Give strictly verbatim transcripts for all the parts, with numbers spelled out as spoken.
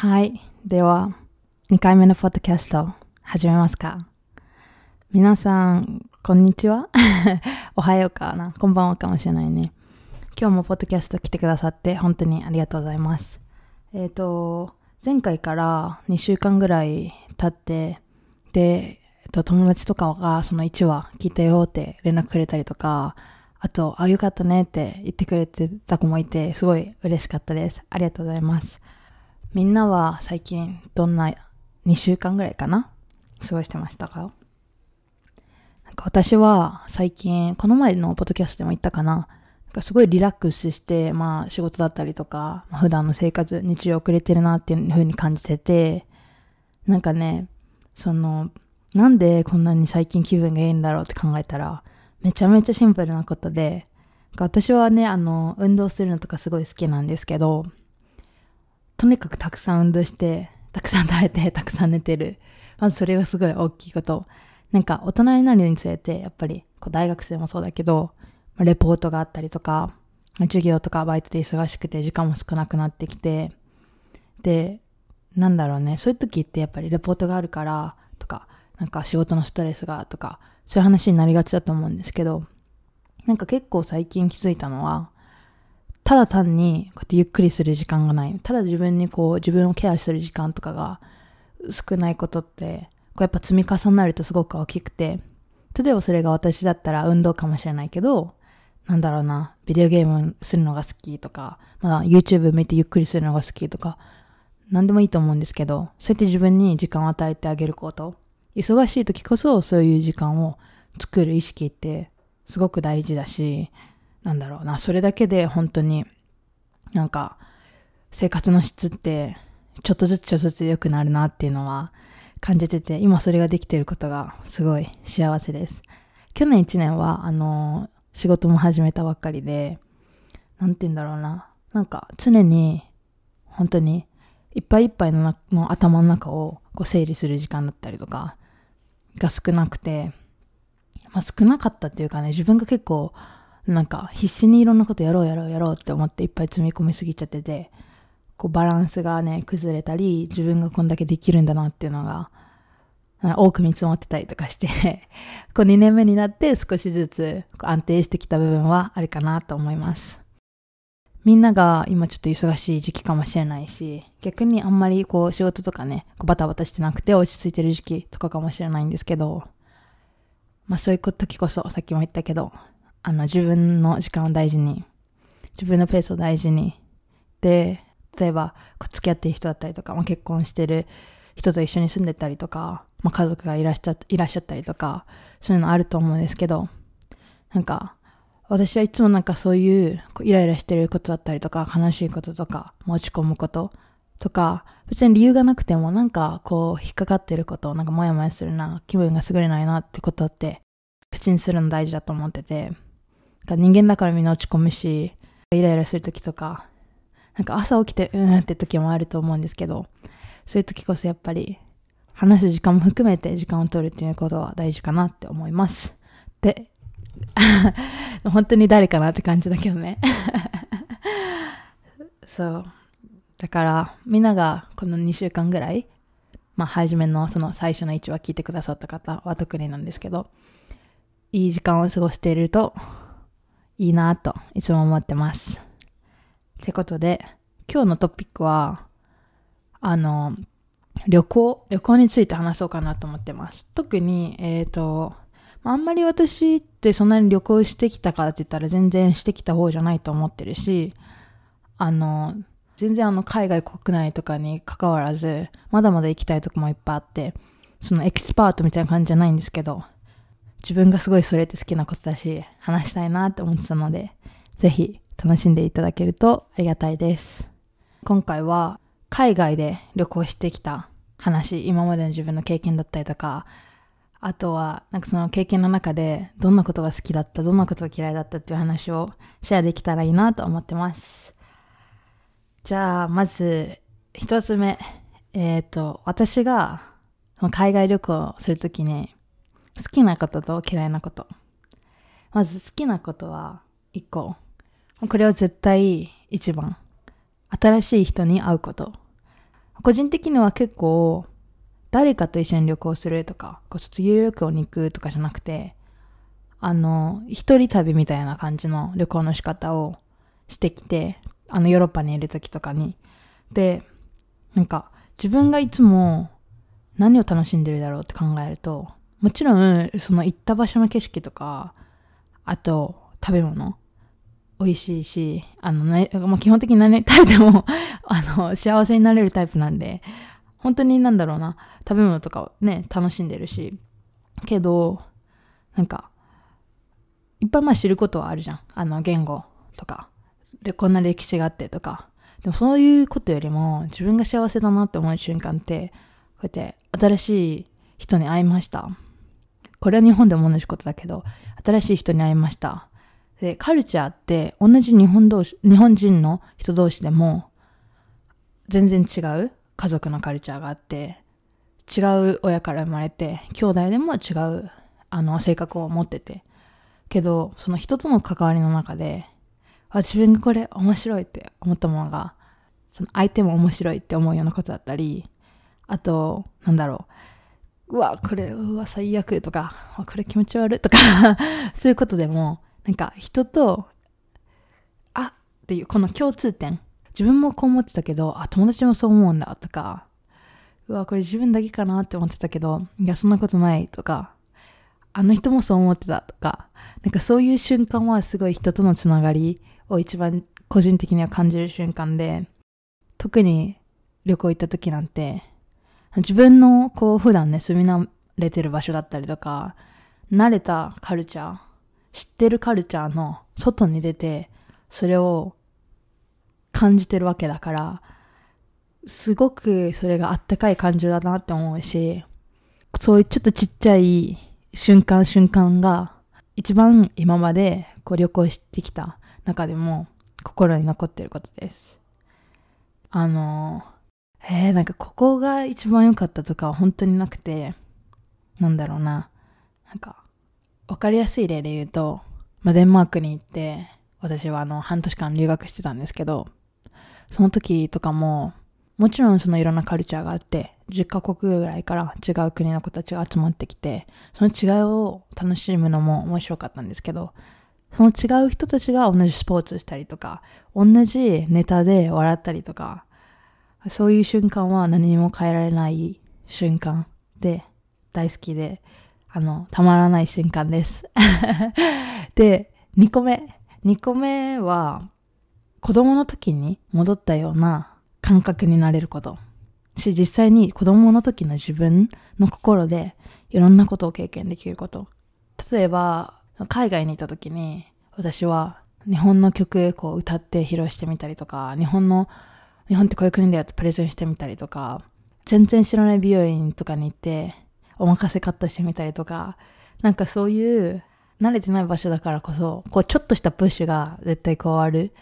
はい、ではにかいめのポッドキャストを始めますか。皆さんこんにちはおはようかな、こんばんはかもしれないね。今日もポッドキャスト来てくださって本当にありがとうございます。えっと前回からにしゅうかんぐらい経ってで、えっと、友達とかがそのいちわ聞いたよって連絡くれたりとか、あとあよかったねって言ってくれてた子もいて、すごい嬉しかったです。ありがとうございます。みんなは最近どんなにしゅうかんぐらいかな過ごしてましたか？なんか私は最近、この前のポッドキャストでも言ったかな、なんかすごいリラックスして、まあ仕事だったりとか、まあ、普段の生活、日常遅れてるなっていう風に感じてて、なんかね、その、なんでこんなに最近気分がいいんだろうって考えたら、めちゃめちゃシンプルなことで、私はね、あの、運動するのとかすごい好きなんですけど、とにかくたくさん運動して、たくさん食べて、たくさん寝てる。まずそれがすごい大きいこと。なんか大人になるにつれて、やっぱりこう大学生もそうだけど、レポートがあったりとか、授業とかバイトで忙しくて時間も少なくなってきて、で、なんだろうね、そういう時ってやっぱりレポートがあるからとか、なんか仕事のストレスがとか、そういう話になりがちだと思うんですけど、なんか結構最近気づいたのは、ただ単にこうやってゆっくりする時間がない、ただ自分にこう自分をケアする時間とかが少ないことって、こうやっぱ積み重なるとすごく大きくて、例えばそれが私だったら運動かもしれないけど、なんだろうな、ビデオゲームするのが好きとか、まあ、YouTube 見てゆっくりするのが好きとか、なんでもいいと思うんですけど、そうやって自分に時間を与えてあげること、忙しい時こそそういう時間を作る意識ってすごく大事だし、なんだろうな、それだけで本当になんか生活の質ってちょっとずつちょっとずつ良くなるなっていうのは感じてて、今それができていることがすごい幸せです。去年いちねんはあの仕事も始めたばっかりで、なんて言うんだろうな、なんか常に本当にいっぱいいっぱい の, の頭の中をこう整理する時間だったりとかが少なくて、まあ、少なかったっていうかね、自分が結構なんか必死にいろんなことやろうやろうやろうって思っていっぱい積み込みすぎちゃってて、こうバランスがね崩れたり、自分がこんだけできるんだなっていうのが多く見積もってたりとかしてこうにねんめになって少しずつ安定してきた部分はあるかなと思います。みんなが今ちょっと忙しい時期かもしれないし、逆にあんまりこう仕事とかねこうバタバタしてなくて落ち着いてる時期とかかもしれないんですけど、まあそういう時こそ、さっきも言ったけど、あの自分の時間を大事に、自分のペースを大事に、で例えば付き合ってる人だったりとか、まあ、結婚してる人と一緒に住んでたりとか、まあ、家族がいらっしゃ、いらっしゃったりとか、そういうのあると思うんですけど、なんか私はいつもなんかそういうイライラしてることだったりとか、悲しいこととか、落ち込むこととか、別に理由がなくてもなんかこう引っかかってること、なんかモヤモヤするな、気分が優れないなってことって口にするの大事だと思ってて、人間だからみんな落ち込むし、イライラする時とか、なんか朝起きてうーんって時もあると思うんですけど、そういう時こそやっぱり話す時間も含めて時間を取るっていうことは大事かなって思います。で、本当に誰かなって感じだけどねそうだからみんながこのにしゅうかんぐらい、まあ初めのその最初のいちわ聞いてくださった方は特になんですけど、いい時間を過ごしているといいなぁといつも思ってます。ってことで、今日のトピックはあの旅行旅行について話そうかなと思ってます。特にえっとあんまり私ってそんなに旅行してきたかって言ったら全然してきた方じゃないと思ってるし、あの全然あの海外国内とかに関わらず、まだまだ行きたいとこもいっぱいあって、そのエキスパートみたいな感じじゃないんですけど、自分がすごいそれって好きなことだし話したいなって思ってたので、ぜひ楽しんでいただけるとありがたいです。今回は海外で旅行してきた話、今までの自分の経験だったりとか、あとはなんかその経験の中でどんなことが好きだった、どんなことが嫌いだったっていう話をシェアできたらいいなと思ってます。じゃあまず一つ目、えっと私が海外旅行をするときに好きなことと嫌いなこと。まず好きなことはいっこ。これは絶対一番。新しい人に会うこと。個人的には結構誰かと一緒に旅行するとか、こう卒業旅行に行くとかじゃなくて、あの一人旅みたいな感じの旅行の仕方をしてきて、あのヨーロッパにいる時とかに、でなんか自分がいつも何を楽しんでるだろうって考えると、もちろんその行った場所の景色とか、あと食べ物美味しいし、あの、ね、まあ、基本的に何食べてもあの幸せになれるタイプなんで、本当になんだろうな、食べ物とかをね楽しんでるし、けどなんかいっぱいまあ知ることはあるじゃん、あの言語とかでこんな歴史があってとか。でもそういうことよりも自分が幸せだなって思う瞬間って、こうやって新しい人に会いました、これは日本でも同じことだけど、新しい人に会いました、でカルチャーって同じ日本同士、日本人の人同士でも全然違う家族のカルチャーがあって、違う親から生まれて兄弟でも違うあの性格を持ってて、けどその一つの関わりの中で、あ、自分がこれ面白いって思ったものが、その相手も面白いって思うようなことだったり、あとなんだろう、うわこれうわ最悪とか、これ気持ち悪いとかそういうことでも、なんか人とあっていうこの共通点、自分もこう思ってたけど、あ友達もそう思うんだとか、うわこれ自分だけかなって思ってたけど、いやそんなことないとか、あの人もそう思ってたとか、なんかそういう瞬間はすごい人とのつながりを一番個人的には感じる瞬間で、特に旅行行った時なんて、自分のこう普段ね住み慣れてる場所だったりとか、慣れたカルチャー、知ってるカルチャーの外に出てそれを感じてるわけだから、すごくそれがあったかい感情だなって思うし、そういうちょっとちっちゃい瞬間瞬間が一番今までこう旅行してきた中でも心に残ってることです。あのえー、なんかここが一番良かったとかは本当になくて、なんだろうな、なんかわかりやすい例で言うと、まあ、デンマークに行って私はあの半年間留学してたんですけど、その時とかももちろんそのいろんなカルチャーがあって、じゅっかこくぐらいから違う国の子たちが集まってきて、その違いを楽しむのも面白かったんですけど、その違う人たちが同じスポーツをしたりとか、同じネタで笑ったりとか、そういう瞬間は何も変えられない瞬間で大好きで、あのたまらない瞬間ですで、にこめにこめは子供の時に戻ったような感覚になれることし、実際に子供の時の自分の心でいろんなことを経験できること。例えば海外にいた時に、私は日本の曲こう歌って披露してみたりとか、日本の日本ってこういう国だよってプレゼンしてみたりとか、全然知らない美容院とかに行ってお任せカットしてみたりとか、なんかそういう慣れてない場所だからこそ、こうちょっとしたプッシュが絶対加わる。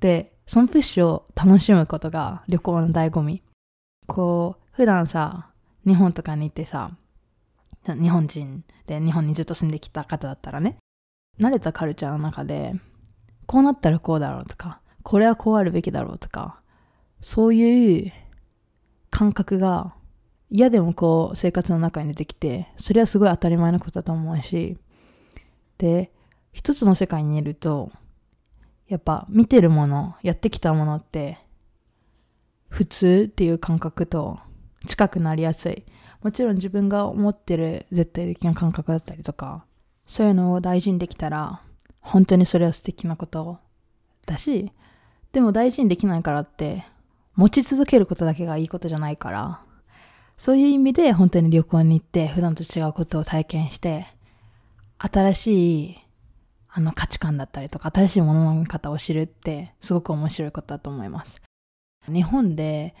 でそのプッシュを楽しむことが旅行の醍醐味。こう普段さ、日本とかに行ってさ、日本人で日本にずっと住んできた方だったらね、慣れたカルチャーの中でこうなったらこうだろうとか、これはこうあるべきだろうとか、そういう感覚が嫌でもこう生活の中に出てきて、それはすごい当たり前のことだと思うし、で一つの世界にいるとやっぱ見てるもの、やってきたものって普通っていう感覚と近くなりやすい。もちろん自分が思ってる絶対的な感覚だったりとか、そういうのを大事にできたら本当にそれは素敵なことだし、でも大事にできないからって持ち続けることだけがいいことじゃないから、そういう意味で本当に旅行に行って普段と違うことを体験して、新しいあの価値観だったりとか、新しいものの見方を知るってすごく面白いことだと思います。日本で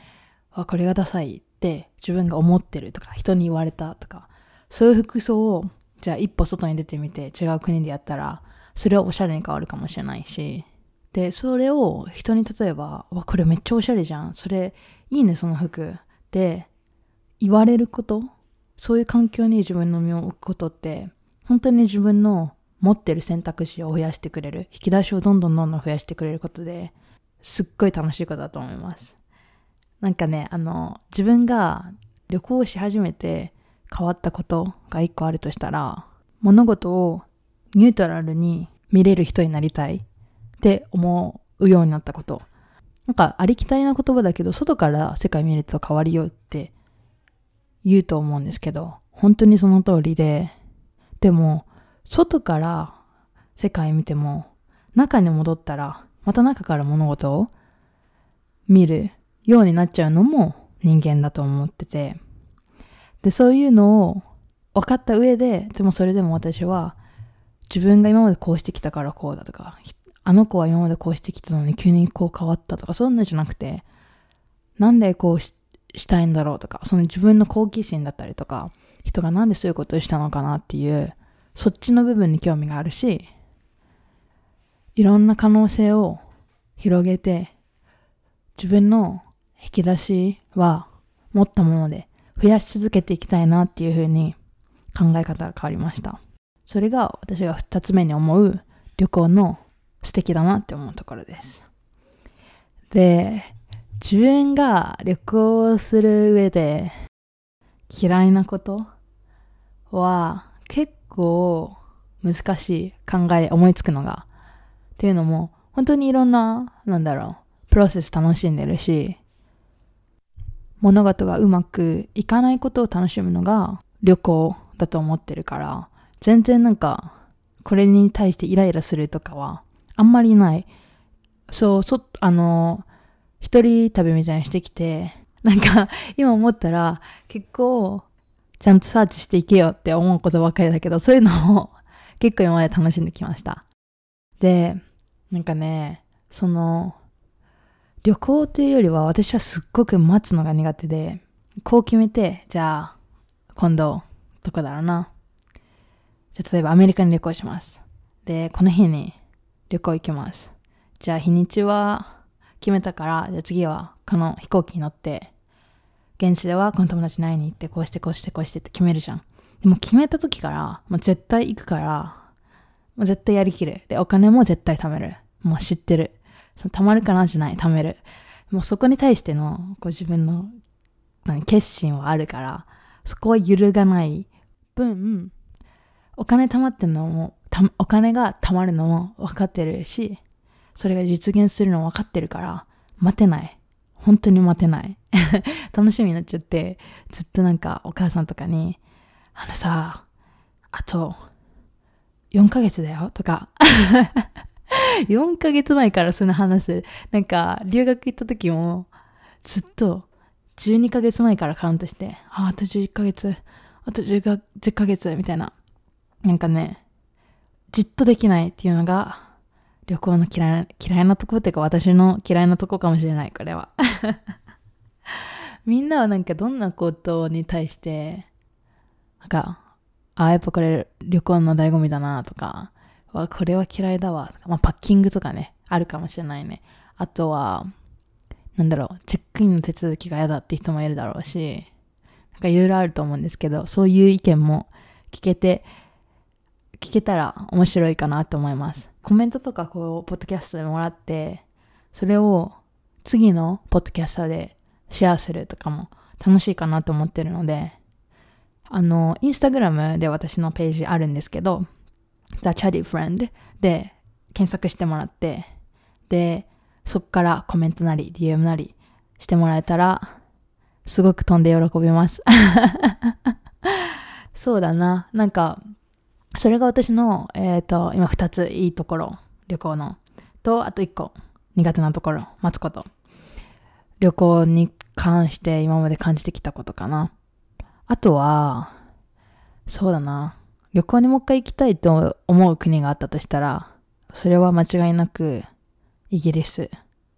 あこれがダサいって自分が思ってるとか、人に言われたとか、そういう服装をじゃあ一歩外に出てみて違う国でやったら、それはおしゃれに変わるかもしれないし、でそれを人に例えばわこれめっちゃおしゃれじゃん、それいいねその服って言われること、そういう環境に自分の身を置くことって本当に自分の持ってる選択肢を増やしてくれる、引き出しをどんどんどんどん増やしてくれることで、すっごい楽しいことだと思います。なんかね、あの自分が旅行し始めて変わったことが一個あるとしたら、物事をニュートラルに見れる人になりたいって思うようになったこと。なんかありきたりな言葉だけど、外から世界見ると変わるよって言うと思うんですけど、本当にその通りで、でも外から世界見ても中に戻ったらまた中から物事を見るようになっちゃうのも人間だと思ってて、でそういうのを分かった上で、でもそれでも私は自分が今までこうしてきたからこうだとか、あの子は今までこうしてきたのに急にこう変わったとか、そんなじゃなくて、なんでこう し, したいんだろうとか、その自分の好奇心だったりとか、人がなんでそういうことをしたのかなっていう、そっちの部分に興味があるし、いろんな可能性を広げて、自分の引き出しは持ったもので増やし続けていきたいなっていうふうに考え方が変わりました。それが私がふたつめに思う旅行の素敵だなって思うところです。で、自分が旅行をする上で嫌いなことは結構難しい、考え思いつくのが。っていうのも本当にいろんな、なんだろう、プロセス楽しんでるし、物事がうまくいかないことを楽しむのが旅行だと思ってるから、全然なんかこれに対してイライラするとかはあんまりない。そう、そ、あの、一人旅みたいにしてきて、なんか今思ったら結構ちゃんとサーチしていけよって思うことばかりだけど、そういうのを結構今まで楽しんできました。で、なんかね、その、旅行というよりは私はすっごく待つのが苦手で、こう決めて、じゃあ今度どこだろうな。じゃあ例えばアメリカに旅行します。で、この日に旅行行きます。じゃあ日にちは決めたから、じゃあ次はこの飛行機に乗って、現地ではこの友達に会いに行って、こうしてこうしてこうしてって決めるじゃん。でも決めた時から、もう絶対行くから、もう絶対やりきる。で、お金も絶対貯める。もう知ってる。その貯まるかなじゃない、貯める。もうそこに対してのこう自分の何決心はあるから、そこは揺るがない分、お金貯まってるのも、お金が貯まるのも分かってるし、それが実現するのも分かってるから、待てない。本当に待てない。楽しみになっちゃって、ずっとなんかお母さんとかに、あのさ、あとよんかげつだよとか、よんかげつまえからそんな話す。なんか留学行った時も、ずっとじゅうにかげつまえからカウントして、あ、あとじゅっかげつ、あと 10, 10ヶ月みたいな。なんかね、じっとできないっていうのが旅行の嫌い、嫌いなとこっていうか、私の嫌いなとこかもしれない、これは。みんなはなんかどんなことに対してなんか、あ、やっぱこれ旅行の醍醐味だなとか、わ、これは嫌いだわ、まあ、パッキングとかね、あるかもしれないね。あとはなんだろう、チェックインの手続きが嫌だって人もいるだろうし、なんかいろいろあると思うんですけど、そういう意見も聞けて聞けたら面白いかなと思います。コメントとかこうポッドキャストでもらって、それを次のポッドキャストでシェアするとかも楽しいかなと思ってるので、あのインスタグラムで私のページあるんですけど、The Chatty Friend で検索してもらって、でそこからコメントなり ディーエム なりしてもらえたらすごく飛んで喜びます。そうだな、なんか。それが私の、えっと、今ふたついいところ、旅行の。と、あといっこ、苦手なところ、待つこと。旅行に関して今まで感じてきたことかな。あとは、そうだな。旅行にもう一回行きたいと思う国があったとしたら、それは間違いなくイギリス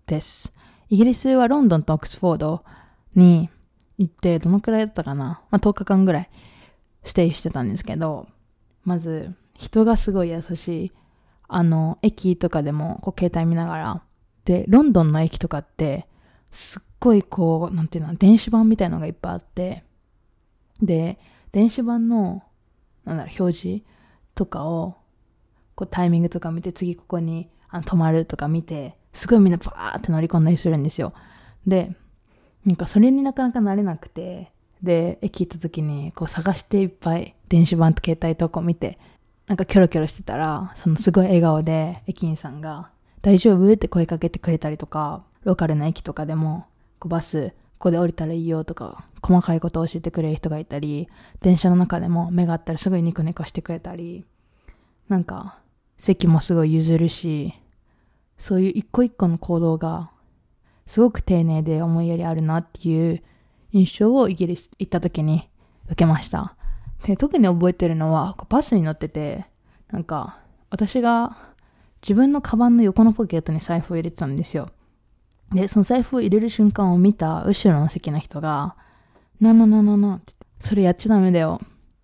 です。イギリスはロンドンとオックスフォードに行って、どのくらいだったかな。まあ、とおかかんぐらいステイしてたんですけど、まず人がすごい優しい。あの駅とかでもこう携帯見ながらで、ロンドンの駅とかってすっごいこう、なんていうの、電子版みたいのがいっぱいあって、で電子版のなんだろう、表示とかをこうタイミングとか見て、次ここにあの止まるとか見て、すごいみんなバーって乗り込んだりするんですよ。でなんかそれになかなか慣れなくて、で駅行った時にこう探していっぱい電子版と携帯とこう見て、なんかキョロキョロしてたら、そのすごい笑顔で駅員さんが大丈夫って声かけてくれたりとか、ローカルな駅とかでもこうバスここで降りたらいいよとか細かいことを教えてくれる人がいたり、電車の中でも目が合ったらすごいニコニコしてくれたり、なんか席もすごい譲るし、そういう一個一個の行動がすごく丁寧で思いやりあるなっていう印象をイギリス行った時に受けました。で特に覚えてるのはバスに乗ってて、なんか私が自分のカバンの横のポケットに財布を入れてたんですよ。でその財布を入れる瞬間を見た後ろの席の人がなななななって、それやっちゃダメだよ、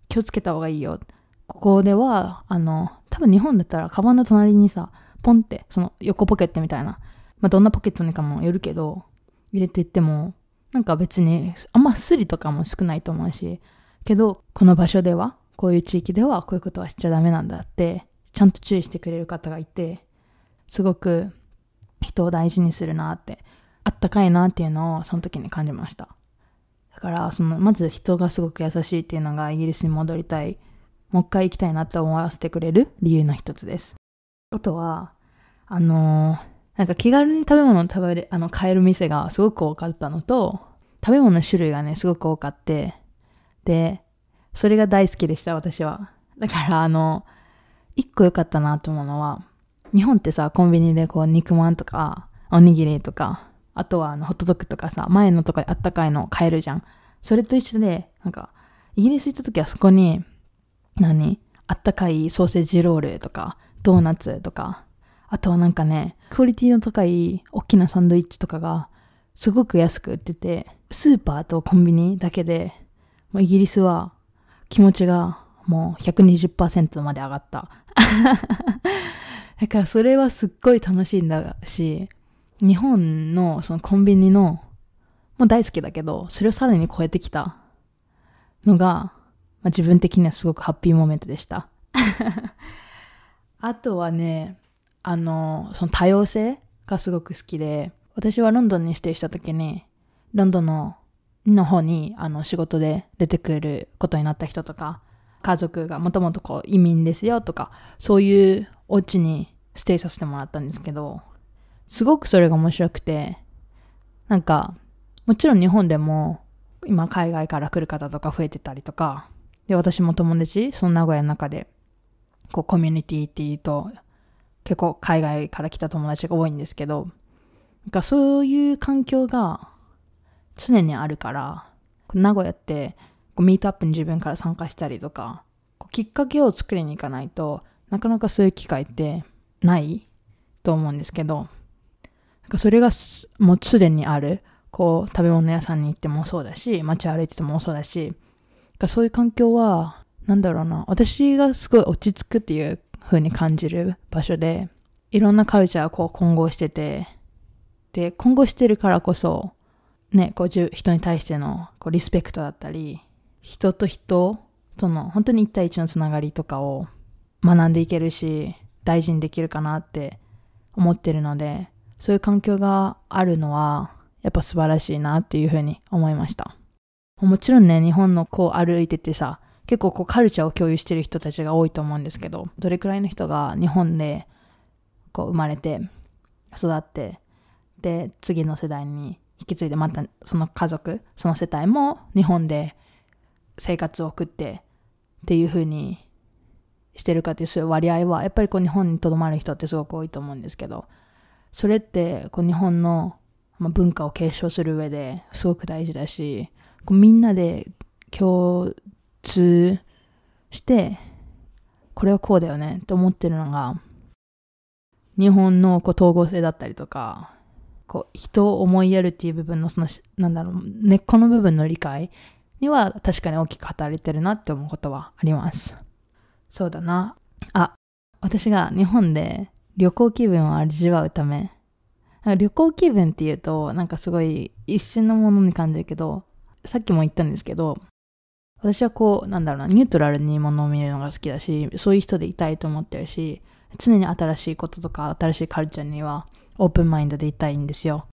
気をつけた方がいいよ、ここではあの多分日本だったらカバンの隣にさポンってその横ポケットみたいな、まあ、どんなポケットにかもよるけど入れていってもなんか別にあんまスリとかも少ないと思うし、けどこの場所ではこういう地域ではこういうことはしちゃダメなんだってちゃんと注意してくれる方がいて、すごく人を大事にするなって、あったかいなっていうのをその時に感じました。だからそのまず人がすごく優しいっていうのがイギリスに戻りたい、もう一回行きたいなって思わせてくれる理由の一つです。あとはあのー、なんか気軽に食べ物を食べれあの買える店がすごく多かったのと、食べ物の種類がねすごく多かって、でそれが大好きでした私は。だからあの一個良かったなと思うのは、日本ってさコンビニでこう肉まんとかおにぎりとか、あとはあのホットドッグとかさ前のとかであったかいの買えるじゃん。それと一緒で、なんかイギリス行った時はそこに何あったかいソーセージロールとかドーナツとか、あとはなんかねクオリティの高い大きなサンドイッチとかがすごく安く売ってて、スーパーとコンビニだけでもうイギリスは気持ちがもう ひゃくにじゅっパーセント まで上がっただからそれはすっごい楽しいんだし、日本のそのコンビニのもう大好きだけど、それをさらに超えてきたのが、まあ、自分的にはすごくハッピーモメントでしたあとはねあのその多様性がすごく好きで、私はロンドンにステイした時にロンドンのの方にあの仕事で出てくることになった人とか、家族がもともとこう移民ですよとか、そういうお家にステイさせてもらったんですけど、すごくそれが面白くて、なんかもちろん日本でも今海外から来る方とか増えてたりとかで、私も友達その名古屋の中でこうコミュニティっていうと結構海外から来た友達が多いんですけど、なんかそういう環境が常にあるから、名古屋ってこうミートアップに自分から参加したりとか、こうきっかけを作りに行かないとなかなかそういう機会ってないと思うんですけど、なんかそれがもう常にある、こう食べ物屋さんに行ってもそうだし街歩いててもそうだし、なんかそういう環境はなんだろうな、私がすごい落ち着くっていう風に感じる場所で、いろんなカルチャーがこう混合してて、で混合してるからこそね、こう人に対してのこうリスペクトだったり、人と人との本当に一対一のつながりとかを学んでいけるし大事にできるかなって思ってるので、そういう環境があるのはやっぱ素晴らしいなっていう風に思いました。もちろんね日本のこう歩いててさ結構こうカルチャーを共有してる人たちが多いと思うんですけど、どれくらいの人が日本でこう生まれて育って、で次の世代に引き継いで、またその家族その世帯も日本で生活を送ってっていう風にしてるかっていう、そういう割合はやっぱりこう日本にとどまる人ってすごく多いと思うんですけど、それってこう日本の文化を継承する上ですごく大事だし、こうみんなで共通してこれはこうだよねと思ってるのが、日本のこう統合性だったりとか、こう人を思いやるっていう部分のそのなんだろう根っこの部分の理解には確かに大きく働いてるなって思うことはあります。そうだなあ、私が日本で旅行気分を味わうため、旅行気分っていうとなんかすごい一瞬のものに感じるけど、さっきも言ったんですけど、私はこうなんだろうなニュートラルにものを見るのが好きだし、そういう人でいたいと思ってるし、常に新しいこととか新しいカルチャーにはオープンマインドでいたいんですよ。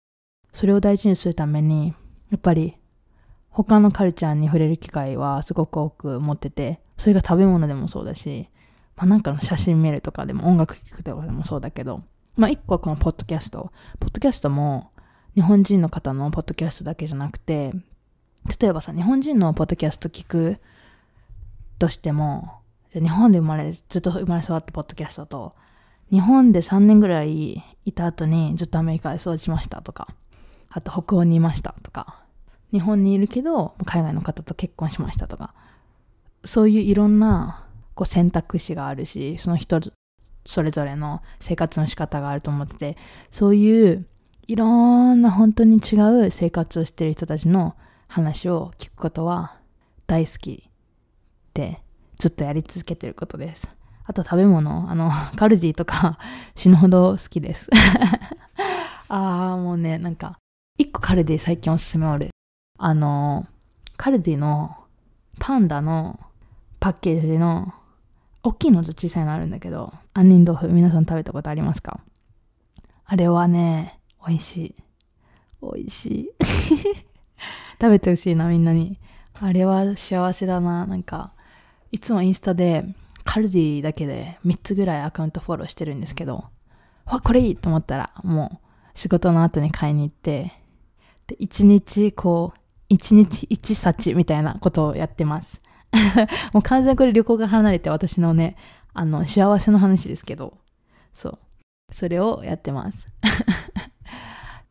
それを大事にするためにやっぱり他のカルチャーに触れる機会はすごく多く持ってて、それが食べ物でもそうだし、まあ、なんかの写真見るとかでも音楽聴くとかでもそうだけど、まあ一個はこのポッドキャスト。ポッドキャストも日本人の方のポッドキャストだけじゃなくて、例えばさ、日本人のポッドキャスト聞くとしても、日本で生まれ、ずっと生まれ育ったポッドキャストと、日本でさんねんぐらいいた後にずっとアメリカで育ちましたとか、あと北欧にいましたとか、日本にいるけど海外の方と結婚しましたとか、そういういろんなこう選択肢があるし、その人それぞれの生活の仕方があると思ってて、そういういろんな本当に違う生活をしている人たちの話を聞くことは大好きで、ずっとやり続けてることです。あと食べ物、あのカルディとか死ぬほど好きですああもうね、なんか一個カルディ最近おすすめある、あのカルディのパンダのパッケージの大きいのと小さいのあるんだけど、杏仁豆腐、皆さん食べたことありますか？あれはね、美味しい。美味しい食べてほしいな、みんなに。あれは幸せだな。なんかいつもインスタでカルディだけでみっつぐらいアカウントフォローしてるんですけど、わ、これいいと思ったらもう仕事の後に買いに行って、で一日こう一日一幸みたいなことをやってますもう完全にこれ旅行が離れて私のね、あの幸せの話ですけど、そうそれをやってます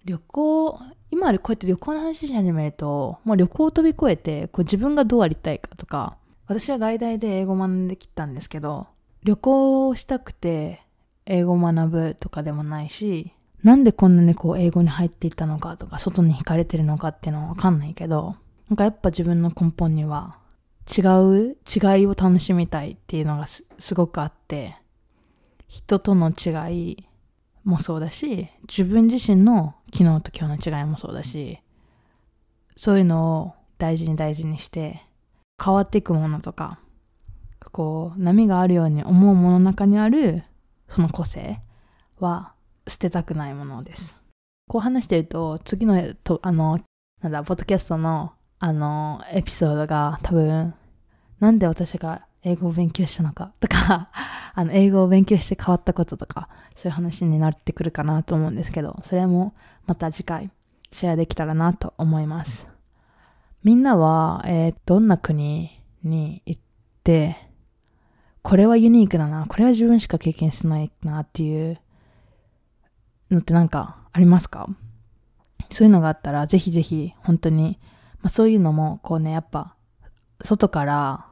旅行、今こうやって旅行の話し始めると、もう旅行を飛び越えてこう自分がどうありたいかとか、私は外大で英語を学んできたんですけど、旅行をしたくて英語を学ぶとかでもないし、なんでこんなにこう英語に入っていったのかとか、外に惹かれてるのかっていうのはわかんないけど、なんかやっぱ自分の根本には違う、違いを楽しみたいっていうのが す, すごくあって、人との違いもそうだし、自分自身の昨日と今日の違いもそうだし、そういうのを大事に大事にして、変わっていくものとか、こう波があるように思うものの中にあるその個性は捨てたくないものです。こう話してると次のとあのなんだポッドキャストのあのエピソードが多分、なんで私が英語を勉強したのかとかあの英語を勉強して変わったこととか、そういう話になってくるかなと思うんですけど、それもまた次回シェアできたらなと思います。みんなは、えー、どんな国に行ってこれはユニークだな、これは自分しか経験してないなっていうのってなんかありますか？そういうのがあったらぜひぜひ本当に、まあ、そういうのもこうね、やっぱ外から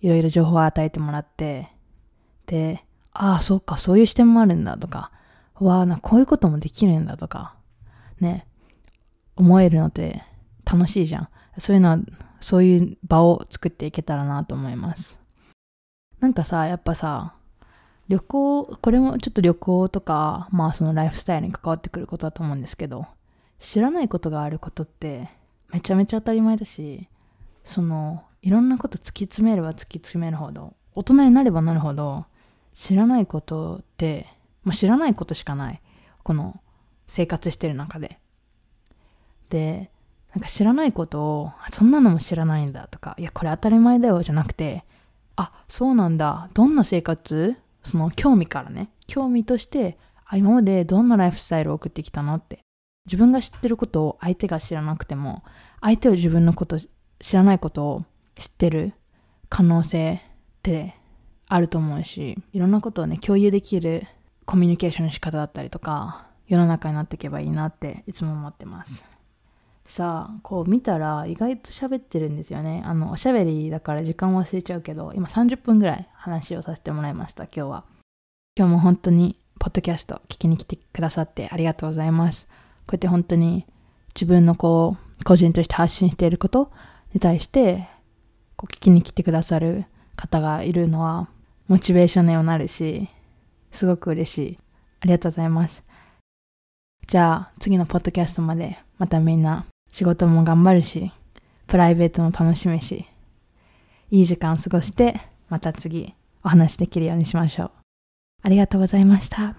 いろいろ情報を与えてもらって、で、ああそうか、そういう視点もあるんだとか、わあなこういうこともできるんだとかね、思えるので楽しいじゃん。そういうのは、そういう場を作っていけたらなと思います。なんかさ、やっぱさ、旅行、これもちょっと旅行とか、まあそのライフスタイルに関わってくることだと思うんですけど、知らないことがあることってめちゃめちゃ当たり前だし、そのいろんなこと突き詰めれば突き詰めるほど、大人になればなるほど、知らないことって、まあ、知らないことしかない、この生活してる中で。で、なんか知らないことを、そんなのも知らないんだとか、いやこれ当たり前だよじゃなくて、あ、そうなんだ、どんな生活、その興味からね、興味としてあ今までどんなライフスタイルを送ってきたのって、自分が知ってることを相手が知らなくても、相手は自分のこと知らないことを知ってる可能性ってあると思うし、いろんなことをね共有できるコミュニケーションの仕方だったりとか、世の中になっていけばいいなっていつも思ってます。さあ、こう見たら意外と喋ってるんですよね。あのおしゃべりだから時間忘れちゃうけど、今さんじゅっぷんぐらい話をさせてもらいました。今日は今日も本当にポッドキャスト聞きに来てくださってありがとうございます。こうやって本当に自分のこう個人として発信していることに対してこう聞きに来てくださる方がいるのはモチベーションにもなるし、すごく嬉しい。ありがとうございます。じゃあ次のポッドキャストまで、またみんな仕事も頑張るし、プライベートも楽しみし、いい時間を過ごして、また次お話できるようにしましょう。ありがとうございました。